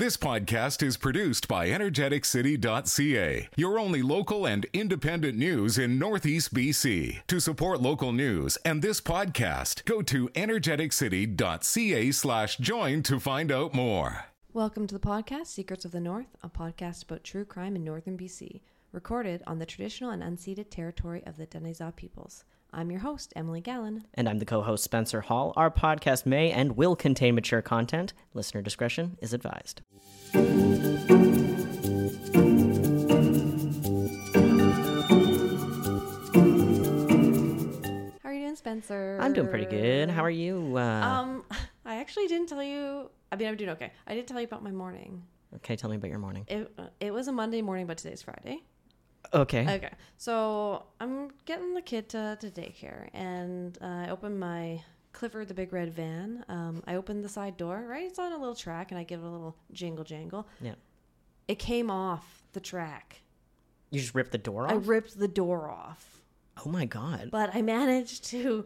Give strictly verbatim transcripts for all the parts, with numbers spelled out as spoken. This podcast is produced by energetic city dot c a, your only local and independent news in Northeast B C. To support local news and this podcast, go to energetic city dot c a slash join to find out more. Welcome to the podcast, Secrets of the North, a podcast about true crime in northern B C, recorded on the traditional and unceded territory of the Deneza peoples. I'm your host, Emily Gallen. And I'm the co-host, Spencer Hall. Our podcast may and will contain mature content. Listener discretion is advised. How are you doing, Spencer? I'm doing pretty good. How are you? Uh... Um, I actually didn't tell you... I mean, I'm doing okay. I didn't tell you about my morning. Okay, tell me about your morning. It, it was a Monday morning, but today's Friday. Okay. Okay. So I'm getting the kid to, to daycare, and uh, I open my Clifford the Big Red Van. Um, I open the side door, right? It's on a little track, and I give it a little jingle jangle. Yeah. It came off the track. You just ripped the door off? I ripped the door off. Oh, my God. But I managed to,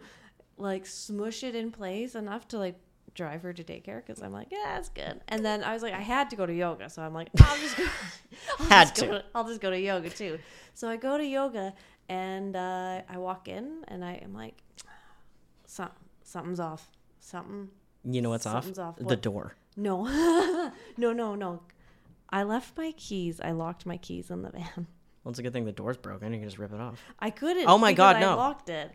like, smoosh it in place enough to, like, drive her to daycare, because I'm like, yeah, that's good. And then I was like, I had to go to yoga, so I'm like, I'll just go I'll had just to. Go to I'll just go to yoga too. So I go to yoga, and uh I walk in, and I am like, Som- something's off. Something. You know what's off? off? The what? door. No, no, no, no. I left my keys. I locked my keys in the van. Well, it's a good thing the door's broken. You can just rip it off. I couldn't. Oh my God, no! I locked it.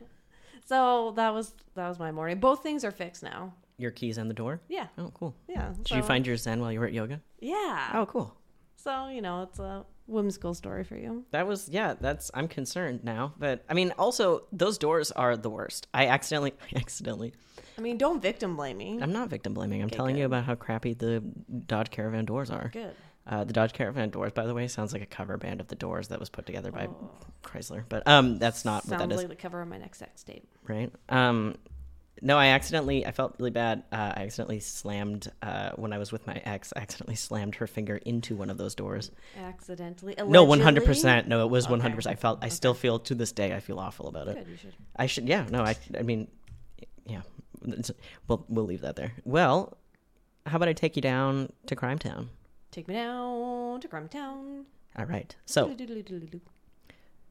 So that was that was my morning. Both things are fixed now. Your keys and the door? Yeah. Oh, cool. Yeah. Did so, you find your zen while you were at yoga? Yeah. Oh, cool. So, you know, it's a whimsical story for you. That was, yeah, that's, I'm concerned now. But, I mean, also, those doors are the worst. I accidentally, I accidentally. I mean, don't victim blame me. I'm not victim blaming. I'm okay, telling good. you about how crappy the Dodge Caravan doors are. Good. Uh, the Dodge Caravan doors, by the way, sounds like a cover band of the Doors that was put together by oh. Chrysler. But um, that's not sounds what that like is. Sounds like the cover of my next sex tape. Right? Um... No, I accidentally, I felt really bad. Uh, I accidentally slammed, uh, when I was with my ex, I accidentally slammed her finger into one of those doors. Accidentally? Allegedly? No, one hundred percent. No, it was okay. one hundred percent. I felt, I okay. still feel, to this day, I feel awful about it. Good, you should. I should, yeah, no, I I mean, yeah. Well, we'll leave that there. Well, how about I take you down to Crime Town? Take me down to Crime Town. All right. So,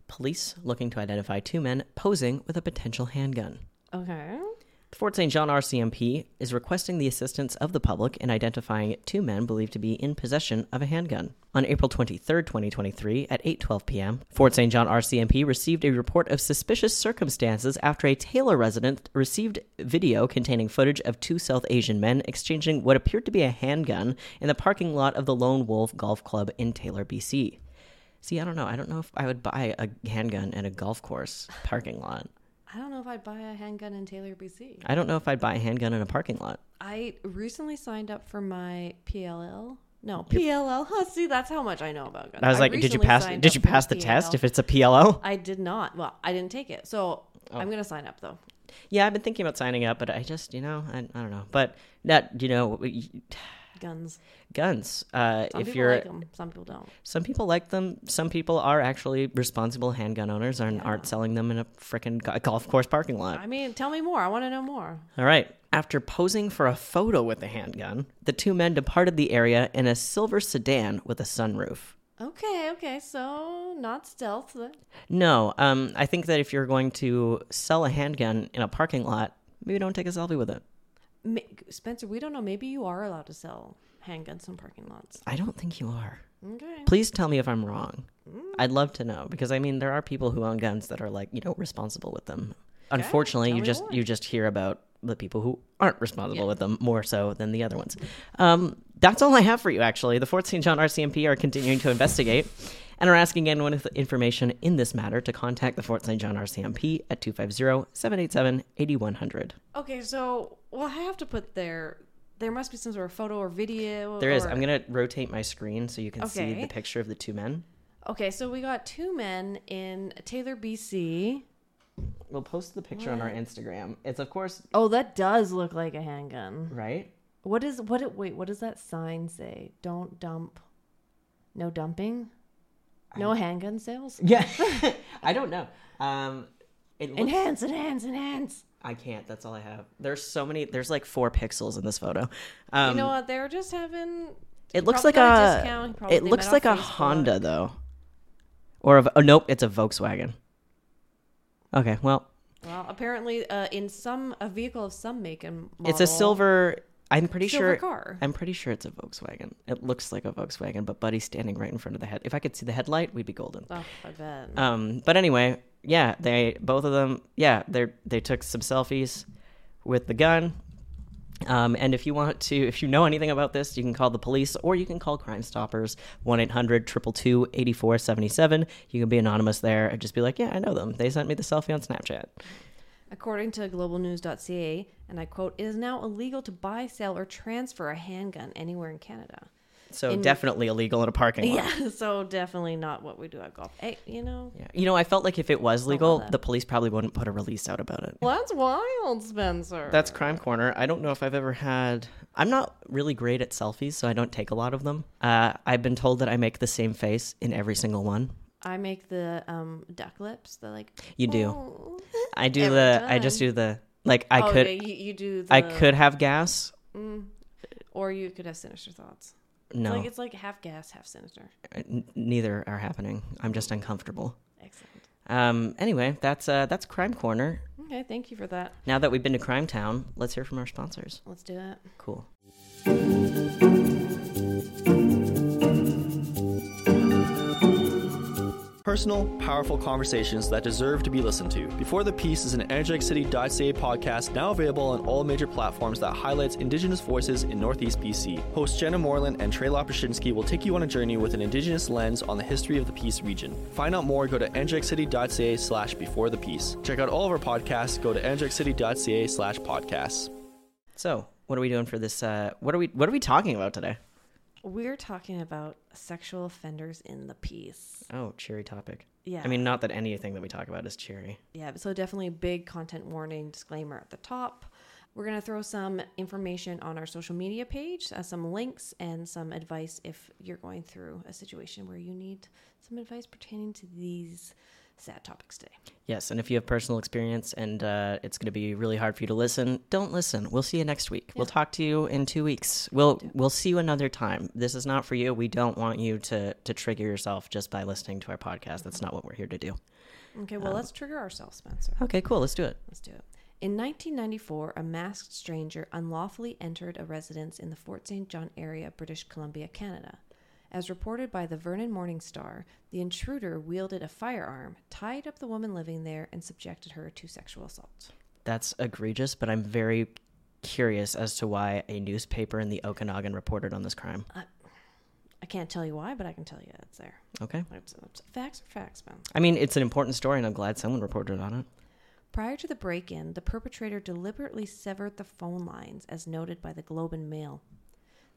police looking to identify two men posing with a potential handgun. Okay. The Fort Saint John R C M P is requesting the assistance of the public in identifying two men believed to be in possession of a handgun. On April twenty-third, twenty twenty-three, at eight twelve p.m., Fort Saint John R C M P received a report of suspicious circumstances after a Taylor resident received video containing footage of two South Asian men exchanging what appeared to be a handgun in the parking lot of the Lone Wolf Golf Club in Taylor, B C. See, I don't know. I don't know if I would buy a handgun at a golf course parking lot. I don't know if I'd buy a handgun in Taylor, B C. I don't know if I'd buy a handgun in a parking lot. I recently signed up for my P L L. No, P L L. Huh, see, that's how much I know about guns. I was like, I did you pass Did you pass the P L L test if it's a P L L? I did not. Well, I didn't take it. So oh. I'm going to sign up, though. Yeah, I've been thinking about signing up, but I just, you know, I, I don't know. But that, you know... Guns. Guns. Uh, some if people you're, like them. Some people don't. Some people like them. Some people are actually responsible handgun owners and yeah. aren't selling them in a frickin' go- golf course parking lot. I mean, tell me more. I want to know more. All right. After posing for a photo with a handgun, the two men departed the area in a silver sedan with a sunroof. Okay, okay, so not stealth. But... No, um, I think that if you're going to sell a handgun in a parking lot, maybe don't take a selfie with it. Spencer, we don't know. Maybe you are allowed to sell handguns in parking lots. I don't think you are. Okay. Please tell me if I'm wrong. Mm. I'd love to know, because I mean, there are people who own guns that are like, you know, responsible with them. Okay. Unfortunately, tell you just more. you just hear about the people who aren't responsible yeah. with them more so than the other ones. Um, that's all I have for you, actually. The Fort Saint John R C M P are continuing to investigate and are asking anyone with information in this matter to contact the Fort Saint John R C M P at two five zero, seven eight seven, eight one zero zero. Okay, so, well, I have to put there, there must be some sort of photo or video. There or... is. I'm going to rotate my screen so you can okay. see the picture of the two men. Okay, so we got two men in Taylor, B C. We'll post the picture what? on our Instagram. It's, of course... Oh, that does look like a handgun. Right? What is, what, wait, what does that sign say? Don't dump. No dumping? No handgun sales? Yeah. I don't know. Um, it looks... Enhance, enhance, enhance. I can't. That's all I have. There's so many. There's like four pixels in this photo. Um, you know what? They're just having It looks like a, a it looks like a Facebook. Honda though, or a, oh nope, it's a Volkswagen. Okay, well. Well, apparently, uh, in some a vehicle of some make and model, it's a silver. I'm pretty silver sure. Car. I'm pretty sure it's a Volkswagen. It looks like a Volkswagen, but Buddy's standing right in front of the head. If I could see the headlight, we'd be golden. Oh, I bet. Um, but anyway, yeah, they both of them. Yeah, they they took some selfies with the gun. Um, and if you want to, if you know anything about this, you can call the police or you can call Crime Stoppers, one eight hundred, two two two, eight four seven seven. You can be anonymous there and just be like, yeah, I know them. They sent me the selfie on Snapchat. According to global news dot c a, and I quote, it is now illegal to buy, sell, or transfer a handgun anywhere in Canada. So in, definitely illegal in a parking lot. Yeah, so definitely not what we do at golf. Hey, you know. Yeah. You know, I felt like if it was legal, the police probably wouldn't put a release out about it. Well, that's wild, Spencer. That's Crime Corner. I don't know if I've ever had... I'm not really great at selfies, so I don't take a lot of them. Uh, I've been told that I make the same face in every single one. I make the um, duck lips. The like... You do. Oh. I do the... Time. I just do the... Like, I oh, could... Yeah, you, you do the... I could have gas. Mm. Or you could have sinister thoughts. No. Like it's like half gas, half sinister. N- neither are happening. I'm just uncomfortable. Excellent. Um, anyway, that's uh, that's Crime Corner. Okay, thank you for that. Now that we've been to Crime Town, let's hear from our sponsors. Let's do it. Cool. Personal, powerful conversations that deserve to be listened to. Before the Peace is an energetic city dot c a podcast now available on all major platforms that highlights Indigenous voices in Northeast B C. Hosts Jenna Moreland and Trey Lopashinsky will take you on a journey with an Indigenous lens on the history of the Peace region. Find out more, go to energetic city dot c a slash before the peace. Check out all of our podcasts, go to energetic city dot c a slash podcasts. So, what are we doing for this? Uh, what are we What are we talking about today? We're talking about sexual offenders in the peace. Oh, cheery topic. Yeah. I mean, not that anything that we talk about is cheery. Yeah, so definitely big content warning disclaimer at the top. We're going to throw some information on our social media page, uh, some links, and some advice if you're going through a situation where you need some advice pertaining to these sad topics today. Yes, and if you have personal experience and uh, it's going to be really hard for you to listen, don't listen. We'll see you next week. Yeah. We'll talk to you in two weeks. We'll we'll see you another time. This is not for you. We don't want you to to trigger yourself just by listening to our podcast. That's not what we're here to do. Okay, well, um, let's trigger ourselves, Spencer. Okay, cool. Let's do it. Let's do it. In nineteen ninety-four, a masked stranger unlawfully entered a residence in the Fort Saint John area of British Columbia, Canada. As reported by the Vernon Morning Star, the intruder wielded a firearm, tied up the woman living there, and subjected her to sexual assault. That's egregious, but I'm very curious as to why a newspaper in the Okanagan reported on this crime. Uh, I can't tell you why, but I can tell you it's there. Okay. It's, it's, facts are facts, man. I mean, it's an important story, and I'm glad someone reported on it. Prior to the break-in, the perpetrator deliberately severed the phone lines, as noted by the Globe and Mail.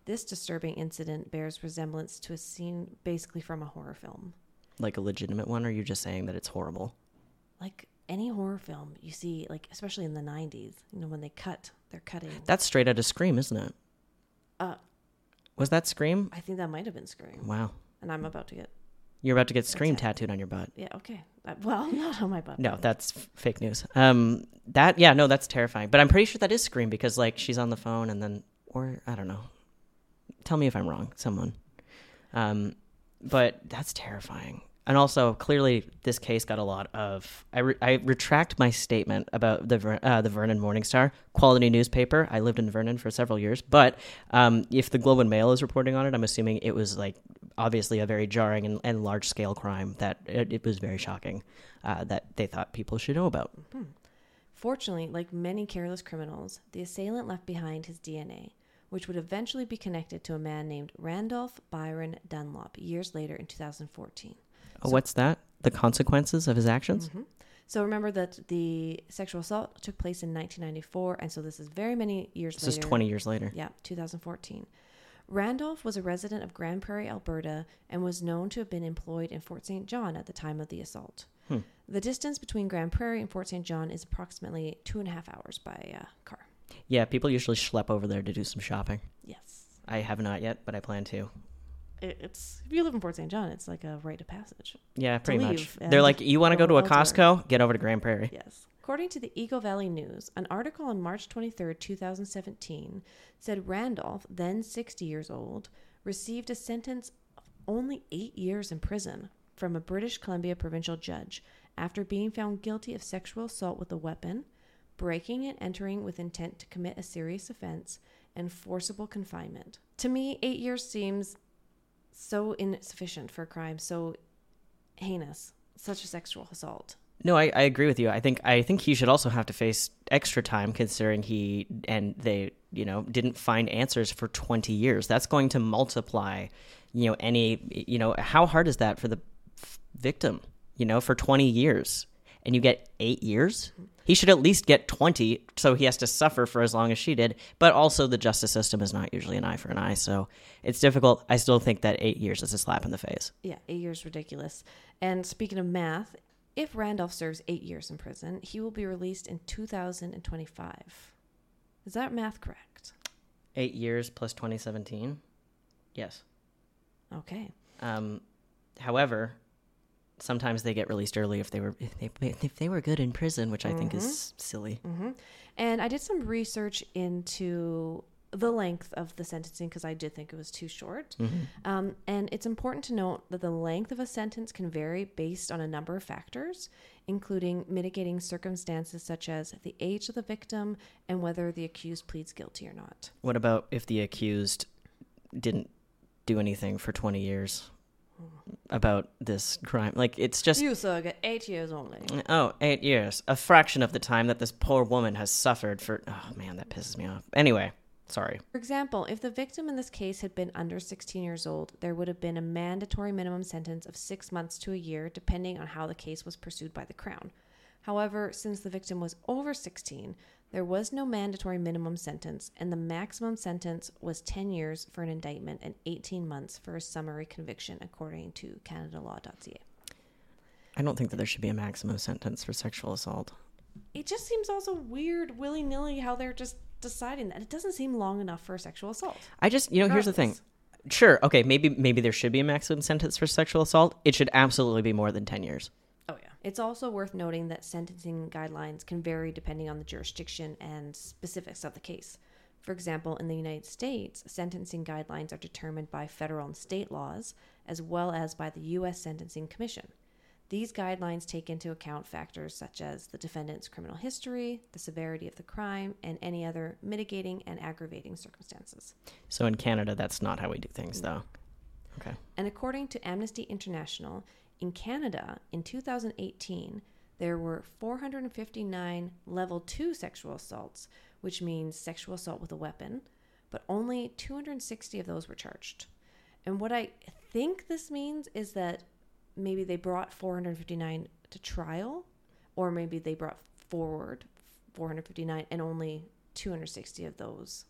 This disturbing incident bears resemblance to a scene basically from a horror film. Like a legitimate one, or are you just saying that it's horrible? Like any horror film you see, like especially in the nineties, you know, when they cut, they're cutting. That's straight out of Scream, isn't it? Uh, Was that Scream? I think that might have been Scream. Wow. And I'm about to get... You're about to get Scream tattooed on your butt. Yeah, okay. Uh, well, not on my butt. No, that's f- fake news. Um, That, yeah, no, that's terrifying. But I'm pretty sure that is Scream because like she's on the phone and then, or I don't know. Tell me if I'm wrong, someone. Um, but that's terrifying. And also, clearly, this case got a lot of... I, re- I retract my statement about the Ver- uh, the Vernon Morning Star. Quality newspaper. I lived in Vernon for several years. But um, if the Globe and Mail is reporting on it, I'm assuming it was like obviously a very jarring and, and large-scale crime that it, it was very shocking uh, that they thought people should know about. Hmm. Fortunately, like many careless criminals, the assailant left behind his D N A, which would eventually be connected to a man named Randolph Byron Dunlop years later in two thousand fourteen. Oh, so, what's that? The consequences of his actions? Mm-hmm. So remember that the sexual assault took place in nineteen ninety-four, and so this is very many years this later. This is twenty years later. Yeah, two thousand fourteen. Randolph was a resident of Grande Prairie, Alberta, and was known to have been employed in Fort Saint John at the time of the assault. Hmm. The distance between Grande Prairie and Fort Saint John is approximately two and a half hours by uh, car. Yeah, people usually schlep over there to do some shopping. Yes. I have not yet, but I plan to. It's if you live in Fort Saint John, it's like a rite of passage. Yeah, pretty much. They're like, you want to go to a Costco? Get over to Grande Prairie. Yes. According to the Eagle Valley News, an article on March twenty-third, two thousand seventeen, said Randolph, then sixty years old, received a sentence of only eight years in prison from a British Columbia provincial judge after being found guilty of sexual assault with a weapon, breaking and entering with intent to commit a serious offense, and forcible confinement. To me, eight years seems so insufficient for a crime so heinous, such a sexual assault. No, I, I agree with you. I think I think he should also have to face extra time, considering he and they, you know, didn't find answers for twenty years. That's going to multiply, you know, any, you know, how hard is that for the victim, you know, for twenty years, and you get eight years? He should at least get twenty, so he has to suffer for as long as she did. But also, the justice system is not usually an eye for an eye, so it's difficult. I still think that eight years is a slap in the face. Yeah, eight years, ridiculous. And speaking of math, if Randolph serves eight years in prison, he will be released in two thousand twenty-five. Is that math correct? Eight years plus twenty seventeen? Yes. Okay. Um, however, sometimes they get released early if they were if they if they were good in prison, which I mm-hmm. think is silly. Mm-hmm. And I did some research into the length of the sentencing, because I did think it was too short. Mm-hmm. Um, and it's important to note that the length of a sentence can vary based on a number of factors, including mitigating circumstances such as the age of the victim and whether the accused pleads guilty or not. What about if the accused didn't do anything for twenty years about this crime? Like, it's just... You, sir, get eight years only. Oh, eight years. A fraction of the time that this poor woman has suffered for... Oh, man, that pisses me off. Anyway... Sorry. For example, if the victim in this case had been under sixteen years old, there would have been a mandatory minimum sentence of six months to a year, depending on how the case was pursued by the Crown. However, since the victim was over sixteen, there was no mandatory minimum sentence, and the maximum sentence was ten years for an indictment and eighteen months for a summary conviction, according to Canada Law dot C A. I don't think that there should be a maximum sentence for sexual assault. It just seems also weird, willy-nilly, how they're just... deciding that it doesn't seem long enough for a sexual assault. I just, you know, regardless. Here's the thing. Sure, okay, maybe maybe there should be a maximum sentence for sexual assault. It should absolutely be more than ten years. Oh yeah. It's also worth noting that sentencing guidelines can vary depending on the jurisdiction and specifics of the case. For example, in the United States, sentencing guidelines are determined by federal and state laws, as well as by the U S Sentencing Commission. These guidelines take into account factors such as the defendant's criminal history, the severity of the crime, and any other mitigating and aggravating circumstances. So in Canada, that's not how we do things, though. Okay. And according to Amnesty International, in Canada, in two thousand eighteen, there were four hundred fifty-nine level two sexual assaults, which means sexual assault with a weapon, but only two hundred sixty of those were charged. And what I think this means is that maybe they brought four hundred fifty-nine to trial, or maybe they brought forward four hundred fifty-nine and only two hundred sixty of those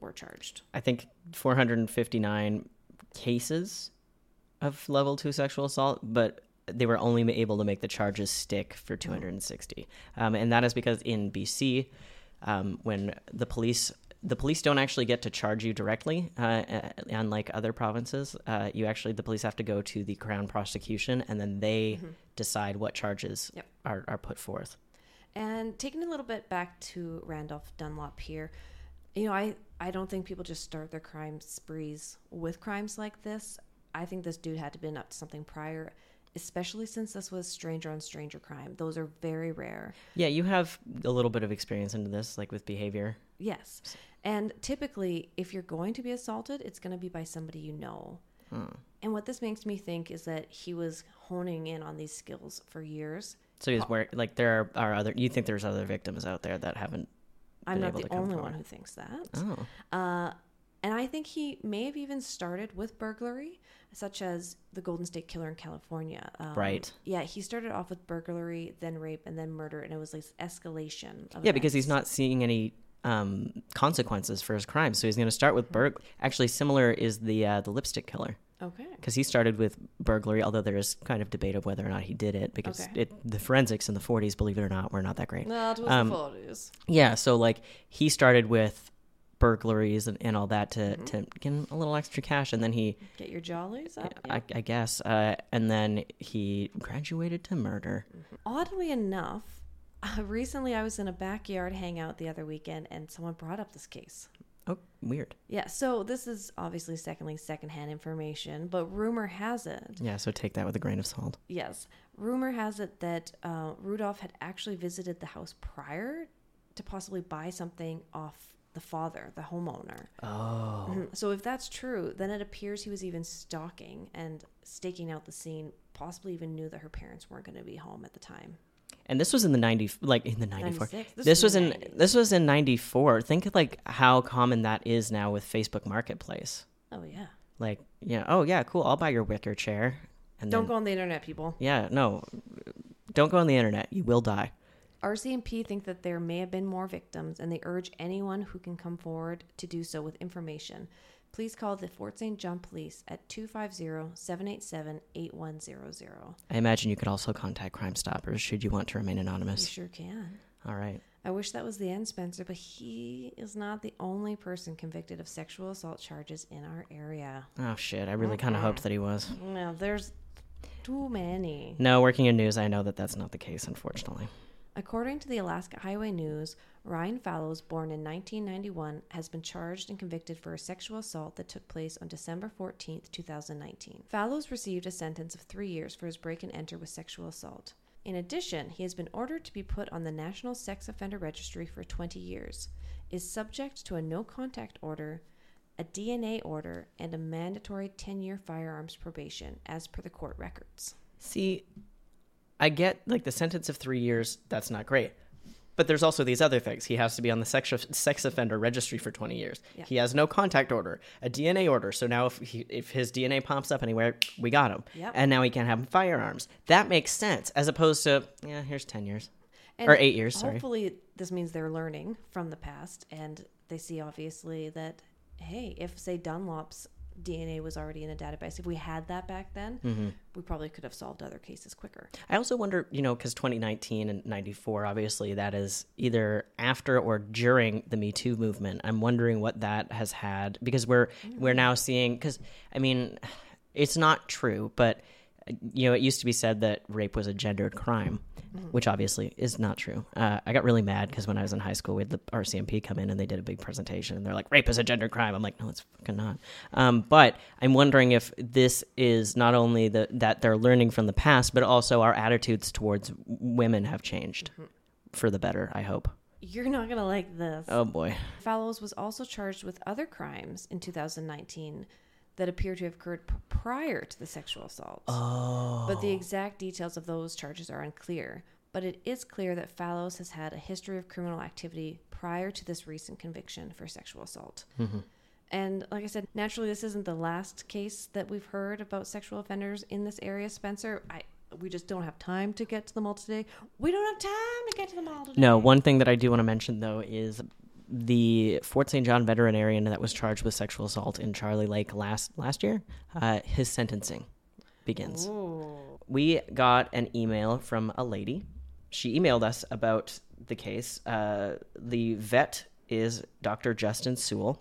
were charged. I think four hundred fifty-nine cases of level two sexual assault, but they were only able to make the charges stick for two hundred sixty. Um, and that is because in B C, um, when the police... The police don't actually get to charge you directly, uh, unlike other provinces. Uh, you actually, the police have to go to the Crown prosecution, and then they mm-hmm. decide what charges yep. are, are put forth. And taking a little bit back to Randolph Dunlop here, you know, I, I don't think people just start their crime sprees with crimes like this. I think this dude had to been up to something prior, especially since this was stranger on stranger crime. Those are very rare. Yeah, you have a little bit of experience into this, like with behavior. Yes. And typically, if you're going to be assaulted, it's going to be by somebody you know. Hmm. And what this makes me think is that he was honing in on these skills for years. So he's where, like, there are, are other, you think there's other victims out there that haven't I'm been able to come forward. I'm not the only one who thinks that. Oh. Uh, and I think he may have even started with burglary, such as the Golden State Killer in California. Um, right. Yeah, he started off with burglary, then rape, and then murder, and it was like escalation. Of yeah, because he's not seeing any um, consequences for his crimes, so he's going to start with burglary. Actually, similar is the uh, the lipstick killer. Okay. Because he started with burglary, although there is kind of debate of whether or not he did it, because okay. it, the forensics in the forties, believe it or not, were not that great. No, it was um, the forties. Yeah, so like he started with burglaries and, and all that to, mm-hmm. to get a little extra cash, and then he get your jollies up, yeah. I, I guess uh, and then he graduated to murder. Mm-hmm. Oddly enough, uh, recently I was in a backyard hangout the other weekend and someone brought up this case. Oh, weird. Yeah, so this is obviously secondly secondhand information, but rumor has it. Yeah, so take that with a grain of salt. Yes. Rumor has it that uh, Rudolph had actually visited the house prior to possibly buy something off the father, the homeowner. Oh. Mm-hmm. So if that's true, then it appears he was even stalking and staking out the scene, possibly even knew that her parents weren't going to be home at the time. And this was in the ninety, like in the ninety-four. This, this was in nineties. This was in ninety-four. Think like how common that is now with Facebook Marketplace. Oh yeah. Like yeah. Oh yeah. Cool. I'll buy your wicker chair. And don't then, go on the internet, people. Yeah. No. Don't go on the internet. You will die. R C M P think that there may have been more victims, and they urge anyone who can come forward to do so with information. Please call the Fort Saint John Police at two five zero, seven eight seven, eight one zero zero. I imagine you could also contact Crime Stoppers should you want to remain anonymous. You sure can. All right. I wish that was the end, Spencer, but he is not the only person convicted of sexual assault charges in our area. Oh, shit. I really okay. kind of hoped that he was. No, there's too many. No, working in news, I know that that's not the case, unfortunately. According to the Alaska Highway News, Ryan Fallows, born in nineteen ninety-one, has been charged and convicted for a sexual assault that took place on December fourteenth, two thousand nineteen. Fallows received a sentence of three years for his break-and-enter with sexual assault. In addition, he has been ordered to be put on the National Sex Offender Registry for twenty years, is subject to a no-contact order, a D N A order, and a mandatory ten-year firearms probation, as per the court records. See... I get, like, the sentence of three years, that's not great. But there's also these other things. He has to be on the sex, sex offender registry for twenty years. Yeah. He has no contact order, a D N A order. So now if he, if his D N A pops up anywhere, we got him. Yep. And now he can't have firearms. That makes sense, as opposed to, yeah, here's ten years. And or eight years, sorry. Hopefully this means they're learning from the past, and they see, obviously, that, hey, if, say, Dunlop's D N A was already in a database. If we had that back then, mm-hmm. we probably could have solved other cases quicker. I also wonder, you know, because twenty nineteen and ninety-four, obviously that is either after or during the Me Too movement. I'm wondering what that has had, because we're mm-hmm. we're now seeing, because, I mean, it's not true, but, you know, it used to be said that rape was a gendered crime, mm-hmm. which obviously is not true. Uh, I got really mad because when I was in high school, we had the R C M P come in and they did a big presentation and they're like, rape is a gendered crime. I'm like, no, it's fucking not. Um, but I'm wondering if this is not only the, that they're learning from the past, but also our attitudes towards women have changed mm-hmm. for the better, I hope. You're not going to like this. Oh, boy. Fallows was also charged with other crimes in two thousand nineteen that appear to have occurred p- prior to the sexual assault. Oh. But the exact details of those charges are unclear. But it is clear that Fallows has had a history of criminal activity prior to this recent conviction for sexual assault. Mm-hmm. And like I said, naturally, this isn't the last case that we've heard about sexual offenders in this area, Spencer. I We just don't have time to get to them all today. We don't have time to get to them all today. No, one thing that I do want to mention, though, is... the Fort Saint John veterinarian that was charged with sexual assault in Charlie Lake last last year, uh, his sentencing begins. Ooh. We got an email from a lady. She emailed us about the case. Uh, the vet is Doctor Justin Sewell.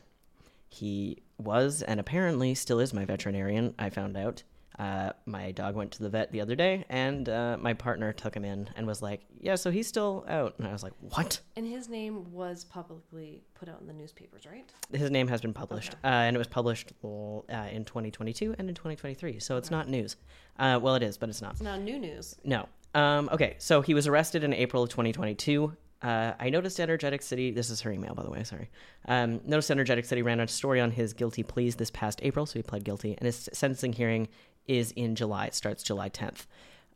He was and apparently still is my veterinarian, I found out. Uh, my dog went to the vet the other day, and uh, my partner took him in and was like, yeah, so he's still out. And I was like, what? And his name was publicly put out in the newspapers, right? His name has been published, okay. uh, and it was published uh, in twenty twenty-two and in twenty twenty-three, so it's okay. not news. Uh, well, it is, but it's not. It's not new news. No. Um, okay, so he was arrested in April of twenty twenty-two. Uh, I noticed Energetic City, this is her email, by the way, sorry. Um, noticed Energetic City ran a story on his guilty pleas this past April, so he pled guilty, and his sentencing hearing is in July. It starts July tenth.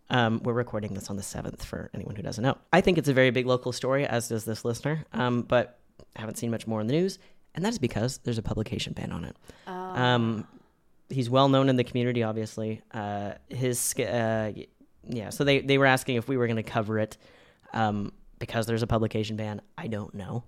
Um, we're recording this on the seventh for anyone who doesn't know. I think it's a very big local story, as does this listener, um, but I haven't seen much more in the news, and that is because there's a publication ban on it. Oh. Um, he's well known in the community, obviously. Uh, his uh, yeah. So they, they were asking if we were going to cover it um, because there's a publication ban. I don't know.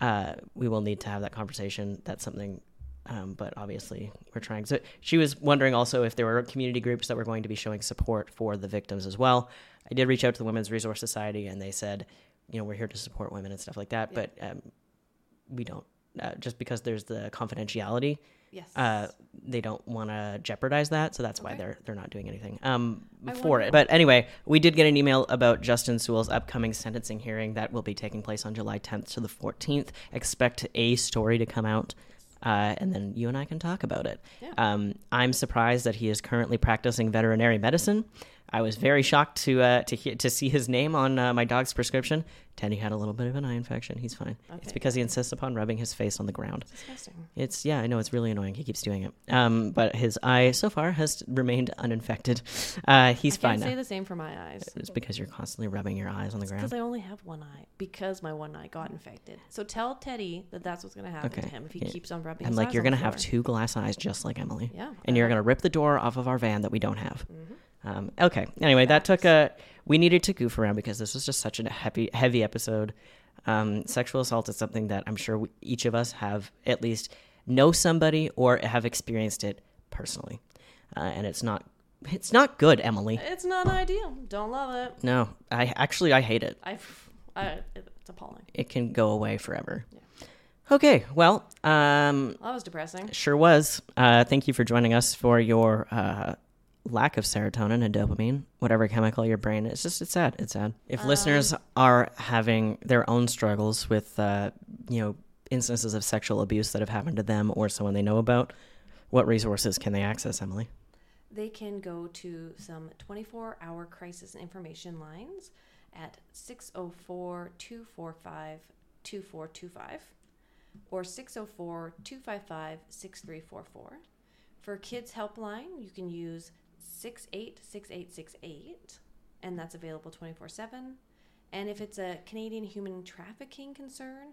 Uh, we will need to have that conversation. That's something... Um, but obviously we're trying. So she was wondering also if there were community groups that were going to be showing support for the victims as well. I did reach out to the Women's Resource Society and they said, you know, we're here to support women and stuff like that. Yeah. But um, we don't. uh, just because there's the confidentiality. Yes. Uh, they don't want to jeopardize that, so that's okay. why they're they're not doing anything um, for it. But anyway, we did get an email about Justin Sewell's upcoming sentencing hearing that will be taking place on July tenth to the fourteenth. Expect a story to come out, uh, and then you and I can talk about it. Yeah. Um, I'm surprised that he is currently practicing veterinary medicine. I was very shocked to uh, to he- to see his name on uh, my dog's prescription. Teddy had a little bit of an eye infection. He's fine. Okay. It's because he insists upon rubbing his face on the ground. It's disgusting. It's, yeah, I know. It's really annoying. He keeps doing it. Um, but his eye so far has remained uninfected. Uh, he's I fine can't now. I say the same for my eyes. It's because you're constantly rubbing your eyes on the ground. Because I only have one eye. Because my one eye got infected. So tell Teddy that that's what's going to happen okay. to him if he yeah. keeps on rubbing and his like, eyes on the ground. And like, you're going to have two glass eyes just like Emily. Yeah. And you're going to rip the door off of our van that we don't have. Mm-hmm. Um, okay. Anyway, that took a, we needed to goof around because this was just such a heavy, heavy episode. Um, sexual assault is something that I'm sure we, each of us have at least know somebody or have experienced it personally. Uh, and it's not, it's not good, Emily. It's not ideal. Don't love it. No, I actually, I hate it. I, I it's appalling. It can go away forever. Yeah. Okay, well, um, that was depressing. Sure was. Uh, thank you for joining us for your, uh, lack of serotonin and dopamine, whatever chemical your brain is. It's just, it's sad. It's sad. If um, listeners are having their own struggles with, uh, you know, instances of sexual abuse that have happened to them or someone they know about, what resources can they access, Emily? They can go to some twenty-four hour crisis information lines at six oh four, two four five, two four two five or six oh four, two five five, six three four four. For Kids Helpline, you can use six eight six eight six eight, and that's available twenty-four seven. And if it's a Canadian human trafficking concern,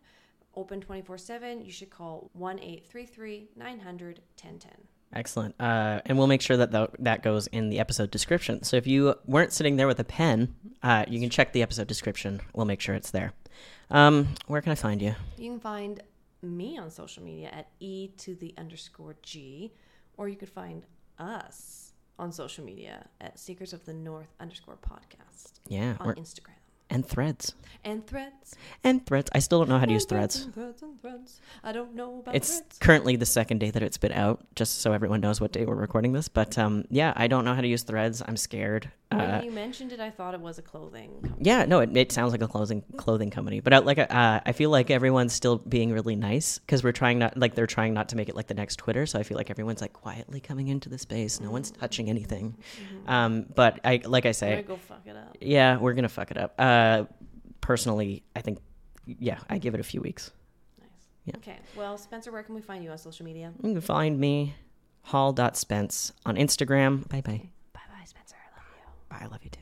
open twenty-four seven, you should call one eight three three nine zero zero one zero one zero. Excellent. Uh, and we'll make sure that th- that goes in the episode description. So if you weren't sitting there with a pen, uh, you can check the episode description. We'll make sure it's there. Um, where can I find you? You can find me on social media at e to the underscore g, or you could find us on social media at Secrets of the North underscore podcast. Yeah. On Instagram. And threads. And threads. And threads. I still don't know how to and use threads. threads. And threads and threads. I don't know about it's threads. It's currently the second day that it's been out, just so everyone knows what day we're recording this. But um, yeah, I don't know how to use threads. I'm scared. When uh, you mentioned it, I thought it was a clothing company. Yeah, no, it, it sounds like a clothing clothing company. But I, like, uh, I feel like everyone's still being really nice because we're trying not, like, they're trying not to make it like the next Twitter. So I feel like everyone's like quietly coming into the space. No mm-hmm. one's touching anything. Mm-hmm. Um, but I, like I say, we're gonna go fuck it up. Yeah, we're gonna fuck it up. Uh, Uh, personally, I think, yeah, I give it a few weeks. Nice. Yeah. Okay. Well, Spencer, where can we find you on social media? You can find me, hall dot spence on Instagram. Bye-bye. Okay. Bye-bye, Spencer. I love you. Bye. I love you, too. Bye.